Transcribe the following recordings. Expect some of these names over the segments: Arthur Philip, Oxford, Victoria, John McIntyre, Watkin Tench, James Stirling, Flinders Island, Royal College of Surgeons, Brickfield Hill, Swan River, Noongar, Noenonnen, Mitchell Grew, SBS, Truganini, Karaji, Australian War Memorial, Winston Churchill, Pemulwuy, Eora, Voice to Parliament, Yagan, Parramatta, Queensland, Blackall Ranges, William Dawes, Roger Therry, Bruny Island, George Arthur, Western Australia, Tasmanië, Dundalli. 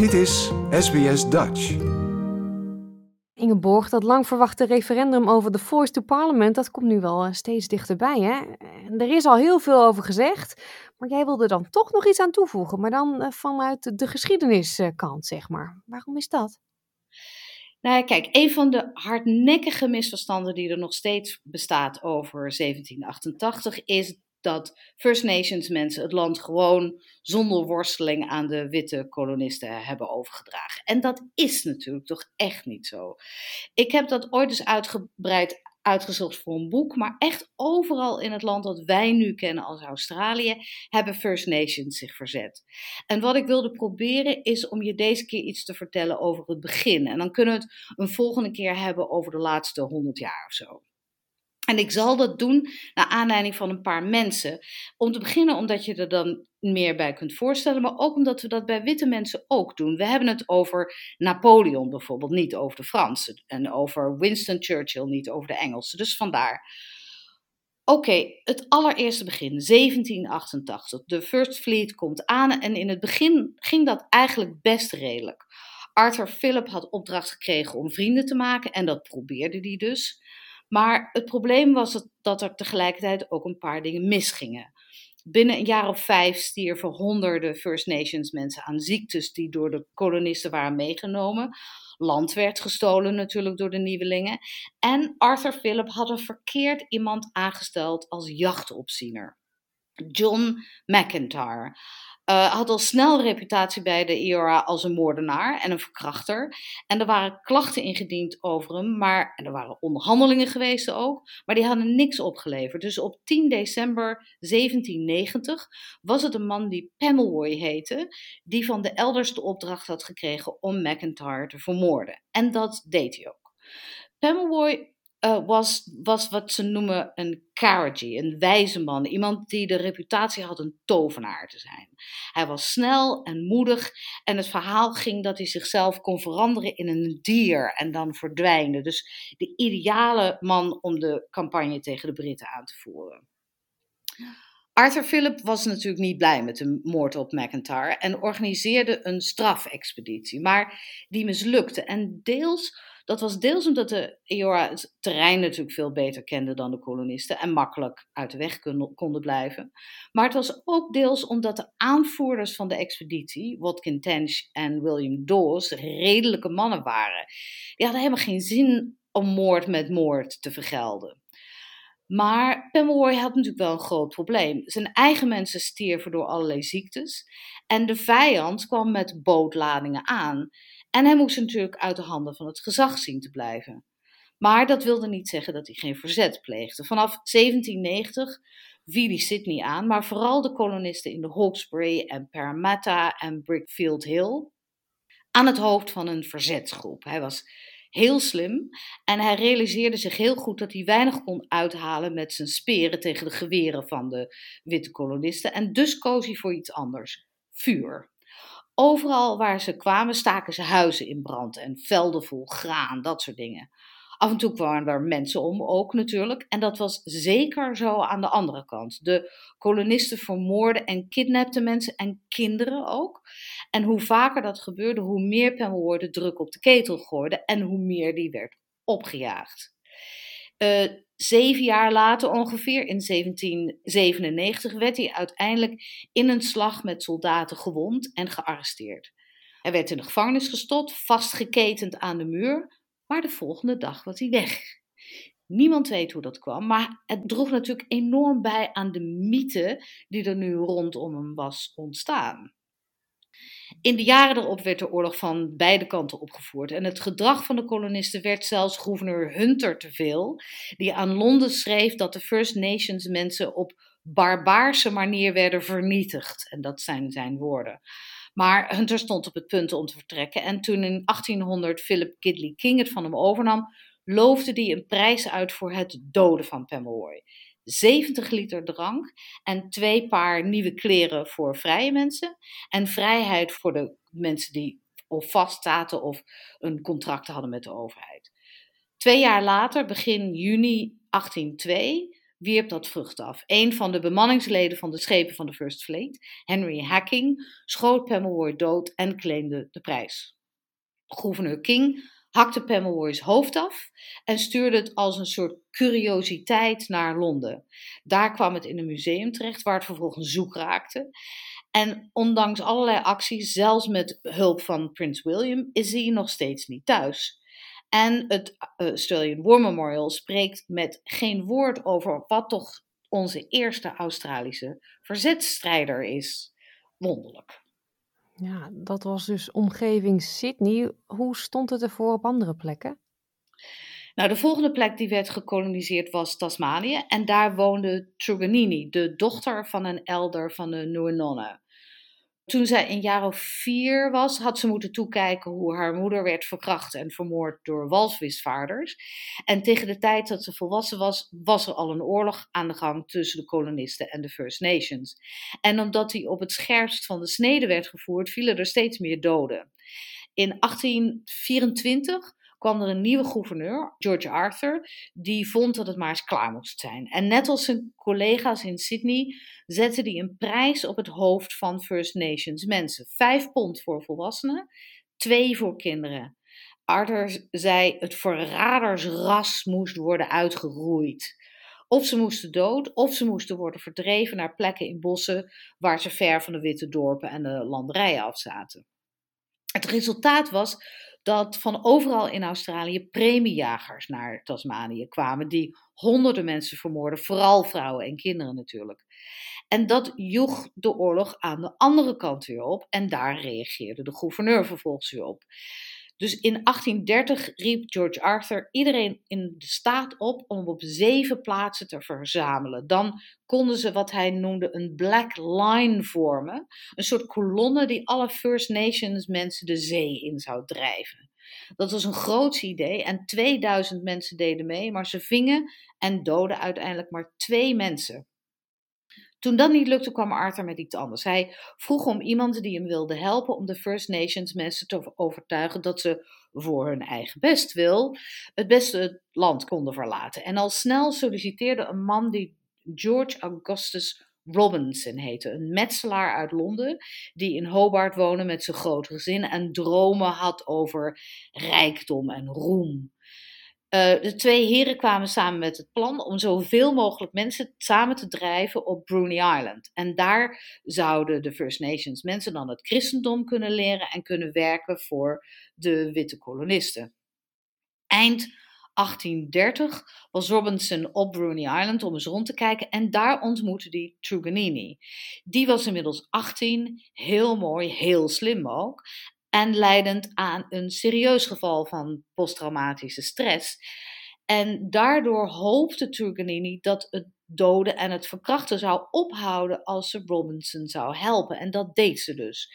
Dit is SBS Dutch. Ingeborg, dat lang verwachte referendum over de Voice to Parliament, dat komt nu wel steeds dichterbij, hè? Er is al heel veel over gezegd, maar jij wilde dan toch nog iets aan toevoegen, maar dan vanuit de geschiedeniskant, zeg maar. Waarom is dat? Nou, kijk, een van de hardnekkige misverstanden die er nog steeds bestaat over 1788 is dat First Nations mensen het land gewoon zonder worsteling aan de witte kolonisten hebben overgedragen. En dat is natuurlijk toch echt niet zo. Ik heb dat ooit eens uitgezocht voor een boek, maar echt overal in het land dat wij nu kennen als Australië, hebben First Nations zich verzet. En wat ik wilde proberen is om je deze keer iets te vertellen over het begin. En dan kunnen we het een volgende keer hebben over de laatste 100 jaar of zo. En ik zal dat doen naar aanleiding van een paar mensen. Om te beginnen omdat je er dan meer bij kunt voorstellen, maar ook omdat we dat bij witte mensen ook doen. We hebben het over Napoleon bijvoorbeeld, niet over de Fransen. En over Winston Churchill, niet over de Engelsen. Dus vandaar. Oké, het allereerste begin, 1788. De First Fleet komt aan en in het begin ging dat eigenlijk best redelijk. Arthur Philip had opdracht gekregen om vrienden te maken en dat probeerde hij dus. Maar het probleem was dat er tegelijkertijd ook een paar dingen misgingen. Binnen een jaar of 5 stierven honderden First Nations mensen aan ziektes die door de kolonisten waren meegenomen. Land werd gestolen natuurlijk door de nieuwelingen. En Arthur Philip had een verkeerd iemand aangesteld als jachtopziener. John McIntyre had al snel reputatie bij de Eora als een moordenaar en een verkrachter. En er waren klachten ingediend over hem, en er waren onderhandelingen geweest ook, maar die hadden niks opgeleverd. Dus op 10 december 1790 was het een man die Pemulwuy heette, die van de elders de opdracht had gekregen om McIntyre te vermoorden. En dat deed hij ook. Pemulwuy was wat ze noemen een Karaji, een wijze man. Iemand die de reputatie had een tovenaar te zijn. Hij was snel en moedig en het verhaal ging dat hij zichzelf kon veranderen in een dier en dan verdwijnde. Dus de ideale man om de campagne tegen de Britten aan te voeren. Arthur Philip was natuurlijk niet blij met de moord op McIntyre en organiseerde een strafexpeditie, maar die mislukte. En dat was deels omdat de Eora het terrein natuurlijk veel beter kende dan de kolonisten en makkelijk uit de weg konden blijven. Maar het was ook deels omdat de aanvoerders van de expeditie, Watkin Tench en William Dawes, redelijke mannen waren. Die hadden helemaal geen zin om moord met moord te vergelden. Maar Pemulwuy had natuurlijk wel een groot probleem. Zijn eigen mensen stierven door allerlei ziektes. En de vijand kwam met bootladingen aan. En hij moest natuurlijk uit de handen van het gezag zien te blijven. Maar dat wilde niet zeggen dat hij geen verzet pleegde. Vanaf 1790 viel hij Sydney aan, maar vooral de kolonisten in de Hawkesbury en Parramatta en Brickfield Hill aan het hoofd van een verzetsgroep. Hij was heel slim en hij realiseerde zich heel goed dat hij weinig kon uithalen met zijn speren tegen de geweren van de witte kolonisten. En dus koos hij voor iets anders: vuur. Overal waar ze kwamen staken ze huizen in brand en velden vol graan, dat soort dingen. Af en toe kwamen er mensen om ook natuurlijk. En dat was zeker zo aan de andere kant. De kolonisten vermoorden en kidnapten mensen en kinderen ook. En hoe vaker dat gebeurde, hoe meer Pemulwuy de druk op de ketel gooide en hoe meer die werd opgejaagd. 7 jaar later ongeveer, in 1797, werd hij uiteindelijk in een slag met soldaten gewond en gearresteerd. Hij werd in de gevangenis gestopt, vastgeketend aan de muur, maar de volgende dag was hij weg. Niemand weet hoe dat kwam, maar het droeg natuurlijk enorm bij aan de mythe die er nu rondom hem was ontstaan. In de jaren erop werd de oorlog van beide kanten opgevoerd en het gedrag van de kolonisten werd zelfs gouverneur Hunter te veel, die aan Londen schreef dat de First Nations mensen op barbaarse manier werden vernietigd. En dat zijn zijn woorden. Maar Hunter stond op het punt om te vertrekken en toen in 1800 Philip Kidley King het van hem overnam, loofde hij een prijs uit voor het doden van Pemulwuy. 70 liter drank en 2 paar nieuwe kleren voor vrije mensen en vrijheid voor de mensen die of vast zaten of een contract hadden met de overheid. 2 jaar later, begin juni 1802, wierp dat vrucht af. Een van de bemanningsleden van de schepen van de First Fleet, Henry Hacking, schoot Pemulwuy dood en claimde de prijs. Gouverneur King hakte Pemulwuys hoofd af en stuurde het als een soort curiositeit naar Londen. Daar kwam het in een museum terecht, waar het vervolgens zoek raakte. En ondanks allerlei acties, zelfs met hulp van Prins William, is hij nog steeds niet thuis. En het Australian War Memorial spreekt met geen woord over wat toch onze eerste Australische verzetstrijder is. Wonderlijk. Ja, dat was dus omgeving Sydney. Hoe stond het ervoor op andere plekken? Nou, de volgende plek die werd gekoloniseerd was Tasmanië. En daar woonde Truganini, de dochter van een elder van de Noenonnen. Toen zij een jaar of 4 was, had ze moeten toekijken hoe haar moeder werd verkracht en vermoord door walvisvaarders. En tegen de tijd dat ze volwassen was, was er al een oorlog aan de gang tussen de kolonisten en de First Nations. En omdat die op het scherpst van de snede werd gevoerd, vielen er steeds meer doden. In 1824 kwam er een nieuwe gouverneur, George Arthur, die vond dat het maar eens klaar moest zijn. En net als zijn collega's in Sydney zette hij een prijs op het hoofd van First Nations mensen. £5 voor volwassenen, £2 voor kinderen. Arthur zei het verradersras moest worden uitgeroeid. Of ze moesten dood, of ze moesten worden verdreven naar plekken in bossen waar ze ver van de witte dorpen en de landerijen afzaten. Het resultaat was dat van overal in Australië premiejagers naar Tasmanië kwamen, die honderden mensen vermoorden, vooral vrouwen en kinderen natuurlijk. En dat joeg de oorlog aan de andere kant weer op en daar reageerde de gouverneur vervolgens weer op. Dus in 1830 riep George Arthur iedereen in de staat op om op 7 plaatsen te verzamelen. Dan konden ze wat hij noemde een black line vormen. Een soort kolonne die alle First Nations mensen de zee in zou drijven. Dat was een groots idee en 2000 mensen deden mee, maar ze vingen en doden uiteindelijk maar 2 mensen. Toen dat niet lukte, kwam Arthur met iets anders. Hij vroeg om iemand die hem wilde helpen om de First Nations mensen te overtuigen dat ze voor hun eigen bestwil het beste het land konden verlaten. En al snel solliciteerde een man die George Augustus Robinson heette, een metselaar uit Londen die in Hobart woonde met zijn groot gezin en dromen had over rijkdom en roem. De 2 heren kwamen samen met het plan om zoveel mogelijk mensen samen te drijven op Bruny Island. En daar zouden de First Nations mensen dan het christendom kunnen leren en kunnen werken voor de witte kolonisten. Eind 1830 was Robinson op Bruny Island om eens rond te kijken en daar ontmoette hij Truganini. Die was inmiddels 18, heel mooi, heel slim ook. En leidend aan een serieus geval van posttraumatische stress. En daardoor hoopte Truganini dat het doden en het verkrachten zou ophouden als ze Robinson zou helpen. En dat deed ze dus.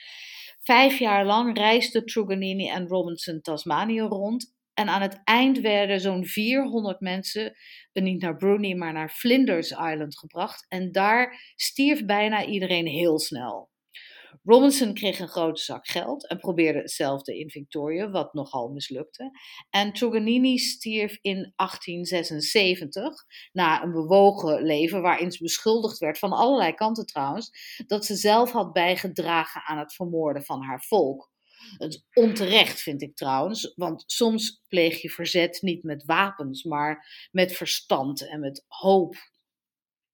5 jaar lang reisden Truganini en Robinson Tasmanië rond. En aan het eind werden zo'n 400 mensen, niet naar Bruny, maar naar Flinders Island gebracht. En daar stierf bijna iedereen heel snel. Robinson kreeg een grote zak geld en probeerde hetzelfde in Victoria, wat nogal mislukte. En Truganini stierf in 1876 na een bewogen leven waarin ze beschuldigd werd, van allerlei kanten trouwens, dat ze zelf had bijgedragen aan het vermoorden van haar volk. Het onterecht vind ik trouwens, want soms pleeg je verzet niet met wapens, maar met verstand en met hoop.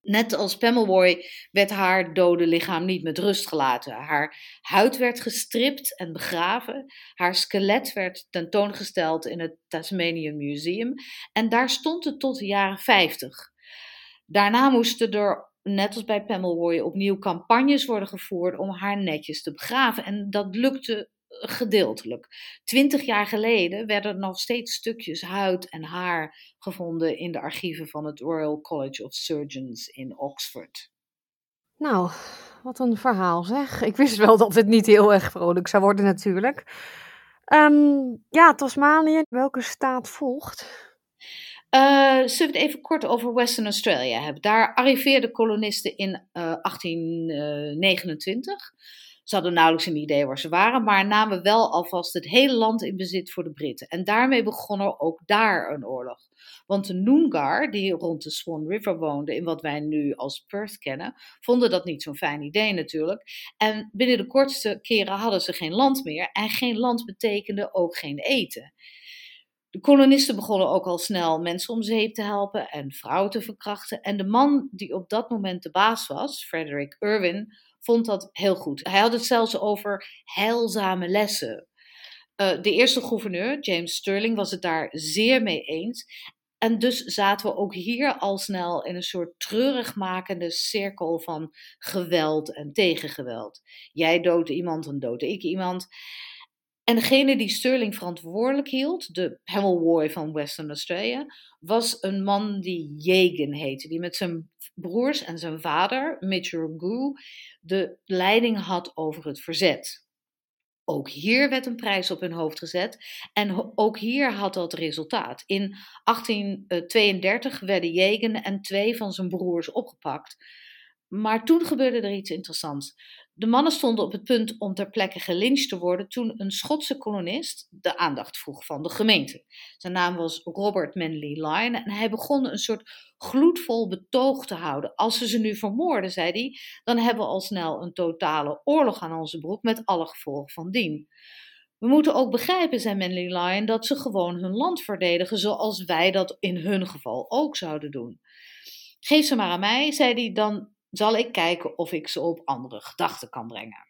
Net als Pemulwuy werd haar dode lichaam niet met rust gelaten. Haar huid werd gestript en begraven. Haar skelet werd tentoongesteld in het Tasmanian Museum. En daar stond het tot de jaren 50. Daarna moesten er, net als bij Pemulwuy, opnieuw campagnes worden gevoerd om haar netjes te begraven. En dat lukte gedeeltelijk. 20 jaar geleden werden nog steeds stukjes huid en haar gevonden in de archieven van het Royal College of Surgeons in Oxford. Nou, wat een verhaal zeg. Ik wist wel dat het niet heel erg vrolijk zou worden natuurlijk. Tasmanië, welke staat volgt? Zullen we het even kort over Western Australia hebben? Daar arriveerden kolonisten in 1829... Ze hadden nauwelijks een idee waar ze waren, maar namen wel alvast het hele land in bezit voor de Britten. En daarmee begon er ook daar een oorlog. Want de Noongar, die rond de Swan River woonden in wat wij nu als Perth kennen, vonden dat niet zo'n fijn idee natuurlijk. En binnen de kortste keren hadden ze geen land meer. En geen land betekende ook geen eten. De kolonisten begonnen ook al snel mensen om zeep te helpen en vrouwen te verkrachten. En de man die op dat moment de baas was, Frederick Irwin, vond dat heel goed. Hij had het zelfs over heilzame lessen. De eerste gouverneur, James Stirling, was het daar zeer mee eens. En dus zaten we ook hier al snel in een soort treurigmakende cirkel van geweld en tegengeweld. Jij doodde iemand, dan doodde ik iemand. En degene die Stirling verantwoordelijk hield, de Pemulwuy van Western Australia, was een man die Yagan heette, die met zijn broers en zijn vader, Mitchell Grew, de leiding had over het verzet. Ook hier werd een prijs op hun hoofd gezet en ook hier had dat resultaat. In 1832 werden Yagan en twee van zijn broers opgepakt. Maar toen gebeurde er iets interessants. De mannen stonden op het punt om ter plekke gelyncht te worden toen een Schotse kolonist de aandacht vroeg van de gemeente. Zijn naam was Robert Menli Line en hij begon een soort gloedvol betoog te houden. Als ze nu vermoorden, zei hij, dan hebben we al snel een totale oorlog aan onze broek met alle gevolgen van dien. We moeten ook begrijpen, zei Menli Line, dat ze gewoon hun land verdedigen zoals wij dat in hun geval ook zouden doen. Geef ze maar aan mij, zei hij, dan zal ik kijken of ik ze op andere gedachten kan brengen.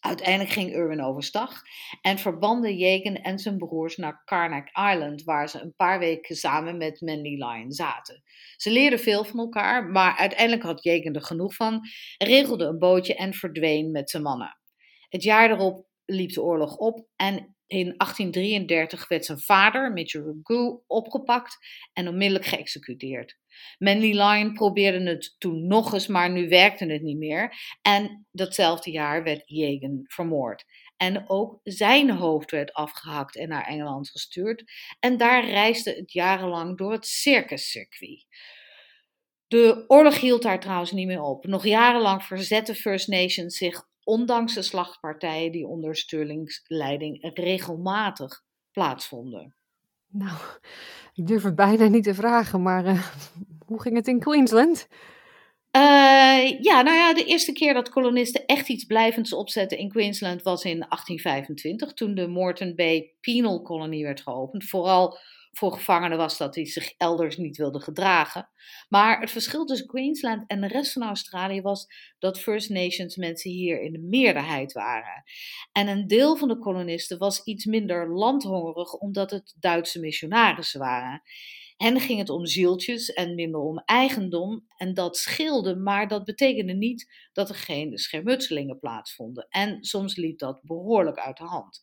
Uiteindelijk ging Irwin overstag en verbande Yagan en zijn broers naar Karnak Island, waar ze een paar weken samen met Menli Line zaten. Ze leerden veel van elkaar, maar uiteindelijk had Yagan er genoeg van, regelde een bootje en verdween met zijn mannen. Het jaar erop liep de oorlog op en in 1833 werd zijn vader, Mitchell Grew, opgepakt en onmiddellijk geëxecuteerd. Menli Line probeerde het toen nog eens, maar nu werkte het niet meer. En datzelfde jaar werd Yagan vermoord. En ook zijn hoofd werd afgehakt en naar Engeland gestuurd. En daar reisde het jarenlang door het circuscircuit. De oorlog hield daar trouwens niet meer op. Nog jarenlang verzette First Nations zich, ondanks de slachtpartijen die onder Stirlings leiding regelmatig plaatsvonden. Nou, ik durf het bijna niet te vragen, maar hoe ging het in Queensland? De eerste keer dat kolonisten echt iets blijvends opzetten in Queensland was in 1825, toen de Moreton Bay Penal Colony werd geopend. Vooral voor gevangenen was dat die zich elders niet wilden gedragen. Maar het verschil tussen Queensland en de rest van Australië was dat First Nations mensen hier in de meerderheid waren. En een deel van de kolonisten was iets minder landhongerig omdat het Duitse missionarissen waren. Hen ging het om zieltjes en minder om eigendom en dat scheelde, maar dat betekende niet dat er geen schermutselingen plaatsvonden. En soms liep dat behoorlijk uit de hand.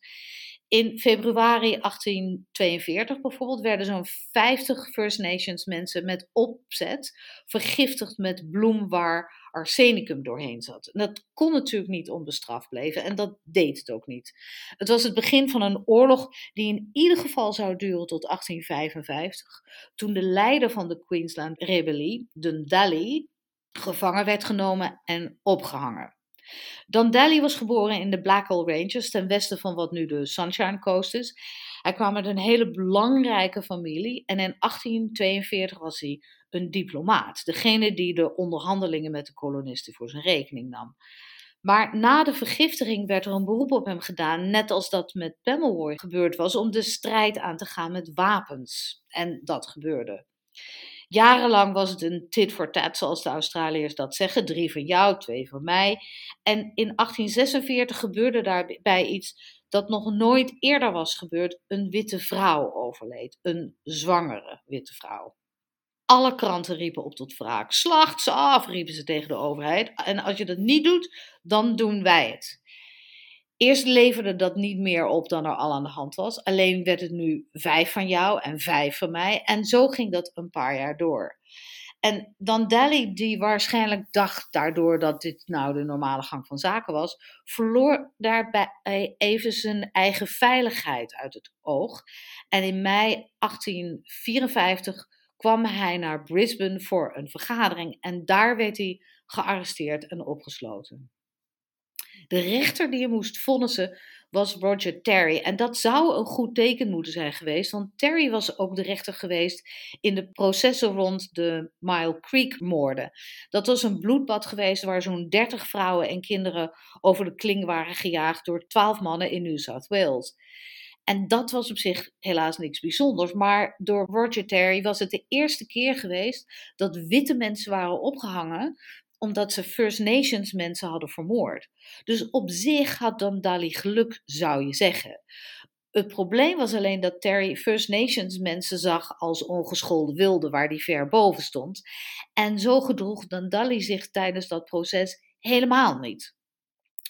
In februari 1842 bijvoorbeeld werden zo'n 50 First Nations mensen met opzet vergiftigd met bloem waar arsenicum doorheen zat. En dat kon natuurlijk niet onbestraft blijven en dat deed het ook niet. Het was het begin van een oorlog die in ieder geval zou duren tot 1855, toen de leider van de Queensland-rebellie, Dundalli, gevangen werd genomen en opgehangen. Dundalli was geboren in de Blackall Ranges, ten westen van wat nu de Sunshine Coast is. Hij kwam uit een hele belangrijke familie en in 1842 was hij een diplomaat. Degene die de onderhandelingen met de kolonisten voor zijn rekening nam. Maar na de vergiftiging werd er een beroep op hem gedaan, net als dat met Pemulwuy gebeurd was, om de strijd aan te gaan met wapens. En dat gebeurde. Jarenlang was het een tit for tat, zoals de Australiërs dat zeggen. 3 voor jou, 2 voor mij. En in 1846 gebeurde daarbij iets dat nog nooit eerder was gebeurd. Een witte vrouw overleed. Een zwangere witte vrouw. Alle kranten riepen op tot wraak. Slacht ze af, riepen ze tegen de overheid. En als je dat niet doet, dan doen wij het. Eerst leverde dat niet meer op dan er al aan de hand was. Alleen werd het nu 5 van jou en 5 van mij. En zo ging dat een paar jaar door. En Dundalli, die waarschijnlijk dacht daardoor dat dit nou de normale gang van zaken was, verloor daarbij even zijn eigen veiligheid uit het oog. En in mei 1854 kwam hij naar Brisbane voor een vergadering. En daar werd hij gearresteerd en opgesloten. De rechter die hem moest vonnissen was Roger Therry. En dat zou een goed teken moeten zijn geweest, want Terry was ook de rechter geweest in de processen rond de Mile Creek-moorden. Dat was een bloedbad geweest waar zo'n 30 vrouwen en kinderen over de kling waren gejaagd door 12 mannen in New South Wales. En dat was op zich helaas niks bijzonders, maar door Roger Therry was het de eerste keer geweest dat witte mensen waren opgehangen omdat ze First Nations mensen hadden vermoord. Dus op zich had Dundalli geluk, zou je zeggen. Het probleem was alleen dat Terry First Nations mensen zag als ongeschoolde wilde, waar die ver boven stond. En zo gedroeg Dundalli zich tijdens dat proces helemaal niet.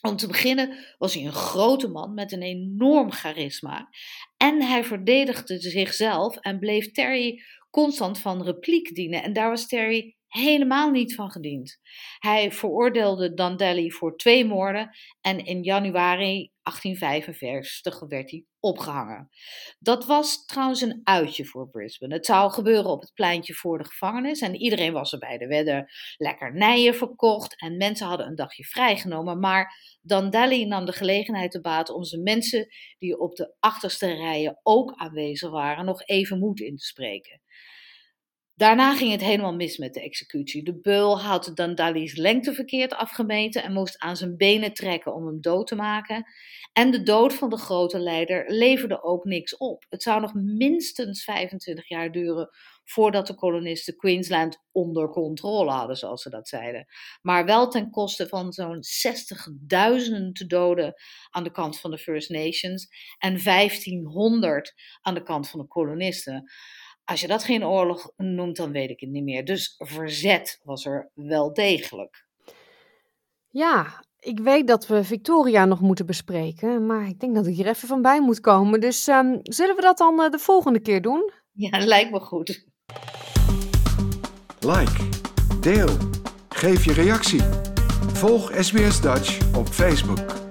Om te beginnen was hij een grote man met een enorm charisma. En hij verdedigde zichzelf en bleef Terry constant van repliek dienen. En daar was Terry helemaal niet van gediend. Hij veroordeelde Dundalli voor 2 moorden en in januari 1855 werd hij opgehangen. Dat was trouwens een uitje voor Brisbane. Het zou gebeuren op het pleintje voor de gevangenis en iedereen was er bij. Er werden lekkernijen verkocht en mensen hadden een dagje vrijgenomen, maar Dundalli nam de gelegenheid te baat om zijn mensen die op de achterste rijen ook aanwezig waren nog even moed in te spreken. Daarna ging het helemaal mis met de executie. De beul had Dundalli's lengte verkeerd afgemeten en moest aan zijn benen trekken om hem dood te maken. En de dood van de grote leider leverde ook niks op. Het zou nog minstens 25 jaar duren voordat de kolonisten Queensland onder controle hadden, zoals ze dat zeiden. Maar wel ten koste van zo'n 60.000 doden aan de kant van de First Nations en 1500 aan de kant van de kolonisten. Als je dat geen oorlog noemt, dan weet ik het niet meer. Dus verzet was er wel degelijk. Ja, ik weet dat we Victoria nog moeten bespreken, maar ik denk dat ik hier even van bij moet komen. Dus zullen we dat dan de volgende keer doen? Ja, lijkt me goed. Like, deel, geef je reactie. Volg SBS Dutch op Facebook.